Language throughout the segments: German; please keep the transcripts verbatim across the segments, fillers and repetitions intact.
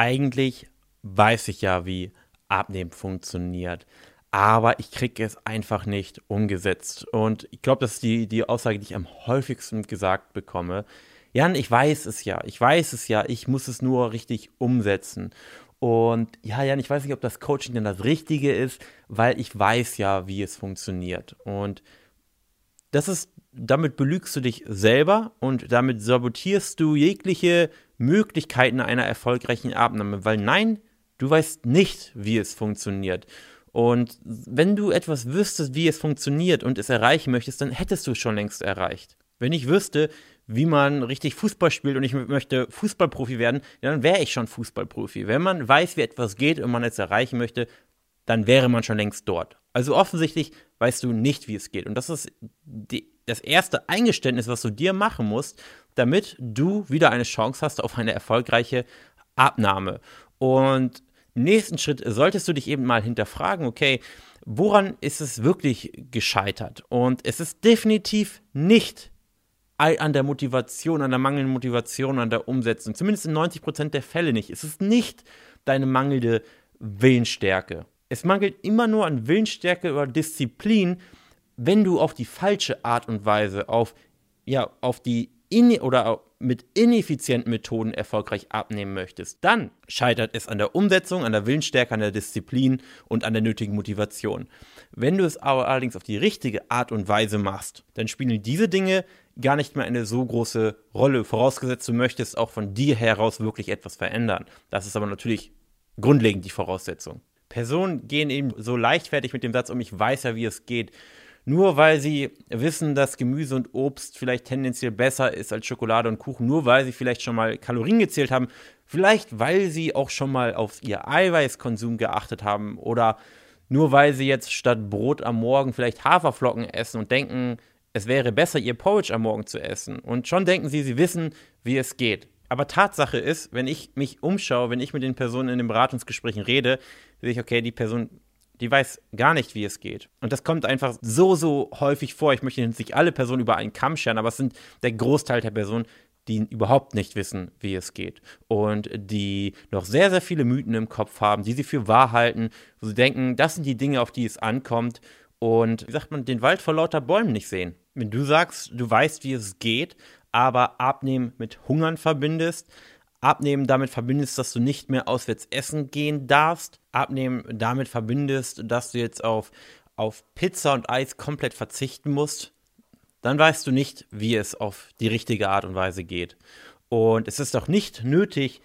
eigentlich weiß ich ja, wie Abnehmen funktioniert, aber ich kriege es einfach nicht umgesetzt. Und ich glaube, das ist die, die Aussage, die ich am häufigsten gesagt bekomme. Jan, ich weiß es ja, ich weiß es ja, ich muss es nur richtig umsetzen. Und ja, Jan, ich weiß nicht, ob das Coaching denn das Richtige ist, weil ich weiß ja, wie es funktioniert. Und das ist, damit belügst du dich selber und damit sabotierst du jegliche Möglichkeiten einer erfolgreichen Abnahme, weil nein, du weißt nicht, wie es funktioniert. Und wenn du etwas wüsstest, wie es funktioniert und es erreichen möchtest, dann hättest du es schon längst erreicht. Wenn ich wüsste, wie man richtig Fußball spielt und ich möchte Fußballprofi werden, dann wäre ich schon Fußballprofi. Wenn man weiß, wie etwas geht und man es erreichen möchte, dann wäre man schon längst dort. Also offensichtlich weißt du nicht, wie es geht. Und das ist die, das erste Eingeständnis, was du dir machen musst, damit du wieder eine Chance hast auf eine erfolgreiche Abnahme. Und im nächsten Schritt solltest du dich eben mal hinterfragen, okay, woran ist es wirklich gescheitert? Und es ist definitiv nicht an der Motivation, an der mangelnden Motivation, an der Umsetzung. Zumindest in neunzig Prozent der Fälle nicht. Es ist nicht deine mangelnde Willensstärke. Es mangelt immer nur an Willensstärke oder Disziplin, wenn du auf die falsche Art und Weise, auf, ja, auf die in- oder mit ineffizienten Methoden erfolgreich abnehmen möchtest. Dann scheitert es an der Umsetzung, an der Willensstärke, an der Disziplin und an der nötigen Motivation. Wenn du es aber allerdings auf die richtige Art und Weise machst, dann spielen diese Dinge gar nicht mehr eine so große Rolle, vorausgesetzt du möchtest auch von dir heraus wirklich etwas verändern. Das ist aber natürlich grundlegend die Voraussetzung. Personen gehen eben so leichtfertig mit dem Satz um, ich weiß ja, wie es geht, nur weil sie wissen, dass Gemüse und Obst vielleicht tendenziell besser ist als Schokolade und Kuchen, nur weil sie vielleicht schon mal Kalorien gezählt haben, vielleicht weil sie auch schon mal auf ihr Eiweißkonsum geachtet haben oder nur weil sie jetzt statt Brot am Morgen vielleicht Haferflocken essen und denken, es wäre besser, ihr Porridge am Morgen zu essen. Und schon denken sie, sie wissen, wie es geht. Aber Tatsache ist, wenn ich mich umschaue, wenn ich mit den Personen in den Beratungsgesprächen rede, sehe ich, okay, die Person, die weiß gar nicht, wie es geht. Und das kommt einfach so, so häufig vor. Ich möchte nicht alle Personen über einen Kamm scheren, aber es sind der Großteil der Personen, die überhaupt nicht wissen, wie es geht. Und die noch sehr, sehr viele Mythen im Kopf haben, die sie für wahr halten, wo sie denken, das sind die Dinge, auf die es ankommt. Und wie sagt man, den Wald vor lauter Bäumen nicht sehen. Wenn du sagst, du weißt, wie es geht, aber Abnehmen mit Hungern verbindest, Abnehmen damit verbindest, dass du nicht mehr auswärts essen gehen darfst, Abnehmen damit verbindest, dass du jetzt auf, auf Pizza und Eis komplett verzichten musst, dann weißt du nicht, wie es auf die richtige Art und Weise geht. Und es ist doch nicht nötig,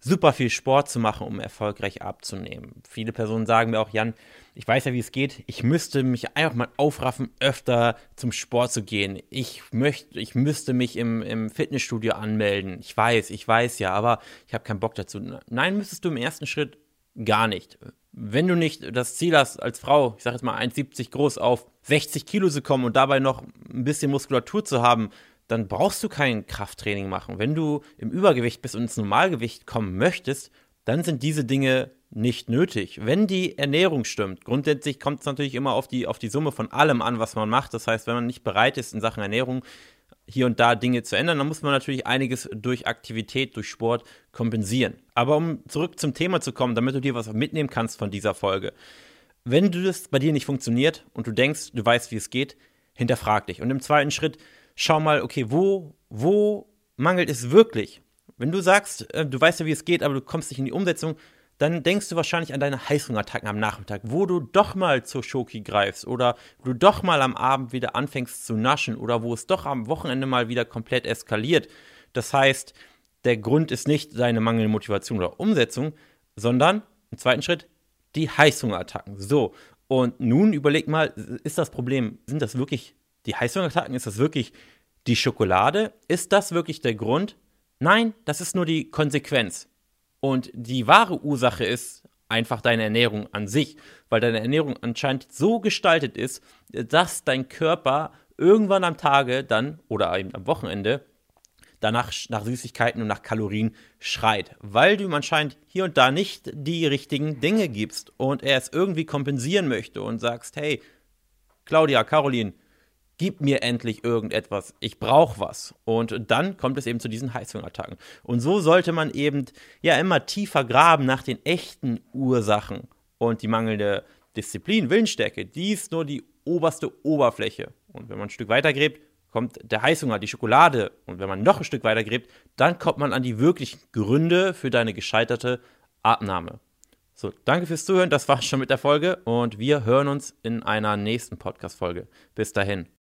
super viel Sport zu machen, um erfolgreich abzunehmen. Viele Personen sagen mir auch, Jan, ich weiß ja, wie es geht, ich müsste mich einfach mal aufraffen, öfter zum Sport zu gehen. Ich möchte, ich müsste mich im, im Fitnessstudio anmelden. Ich weiß, ich weiß ja, aber ich habe keinen Bock dazu. Nein, müsstest du im ersten Schritt gar nicht. Wenn du nicht das Ziel hast, als Frau, ich sage jetzt mal eins siebzig groß, auf sechzig Kilo zu kommen und dabei noch ein bisschen Muskulatur zu haben, dann brauchst du kein Krafttraining machen. Wenn du im Übergewicht bist und ins Normalgewicht kommen möchtest, dann sind diese Dinge nicht nötig. Wenn die Ernährung stimmt, grundsätzlich kommt es natürlich immer auf die, auf die Summe von allem an, was man macht. Das heißt, wenn man nicht bereit ist, in Sachen Ernährung hier und da Dinge zu ändern, dann muss man natürlich einiges durch Aktivität, durch Sport kompensieren. Aber um zurück zum Thema zu kommen, damit du dir was mitnehmen kannst von dieser Folge. Wenn du das bei dir nicht funktioniert und du denkst, du weißt, wie es geht, hinterfrag dich. Und im zweiten Schritt, schau mal, okay, wo, wo mangelt es wirklich? Wenn du sagst, du weißt ja, wie es geht, aber du kommst nicht in die Umsetzung, dann denkst du wahrscheinlich an deine Heißhungerattacken am Nachmittag, wo du doch mal zur Schoki greifst oder wo du doch mal am Abend wieder anfängst zu naschen oder wo es doch am Wochenende mal wieder komplett eskaliert. Das heißt, der Grund ist nicht deine mangelnde Motivation oder Umsetzung, sondern im zweiten Schritt die Heißhungerattacken. So, und nun überleg mal, ist das Problem, sind das wirklich die Heißhungerattacken, ist das wirklich die Schokolade? Ist das wirklich der Grund? Nein, das ist nur die Konsequenz. Und die wahre Ursache ist einfach deine Ernährung an sich, weil deine Ernährung anscheinend so gestaltet ist, dass dein Körper irgendwann am Tage dann oder eben am Wochenende danach nach Süßigkeiten und nach Kalorien schreit, weil du ihm anscheinend hier und da nicht die richtigen Dinge gibst und er es irgendwie kompensieren möchte und sagst, hey, Claudia, Caroline, gib mir endlich irgendetwas, ich brauche was. Und dann kommt es eben zu diesen Heißhungerattacken. Und so sollte man eben ja immer tiefer graben nach den echten Ursachen. Und die mangelnde Disziplin, Willensstärke, die ist nur die oberste Oberfläche. Und wenn man ein Stück weiter gräbt, kommt der Heißhunger, die Schokolade. Und wenn man noch ein Stück weiter gräbt, dann kommt man an die wirklichen Gründe für deine gescheiterte Abnahme. So, danke fürs Zuhören, das war's schon mit der Folge und wir hören uns in einer nächsten Podcast-Folge. Bis dahin.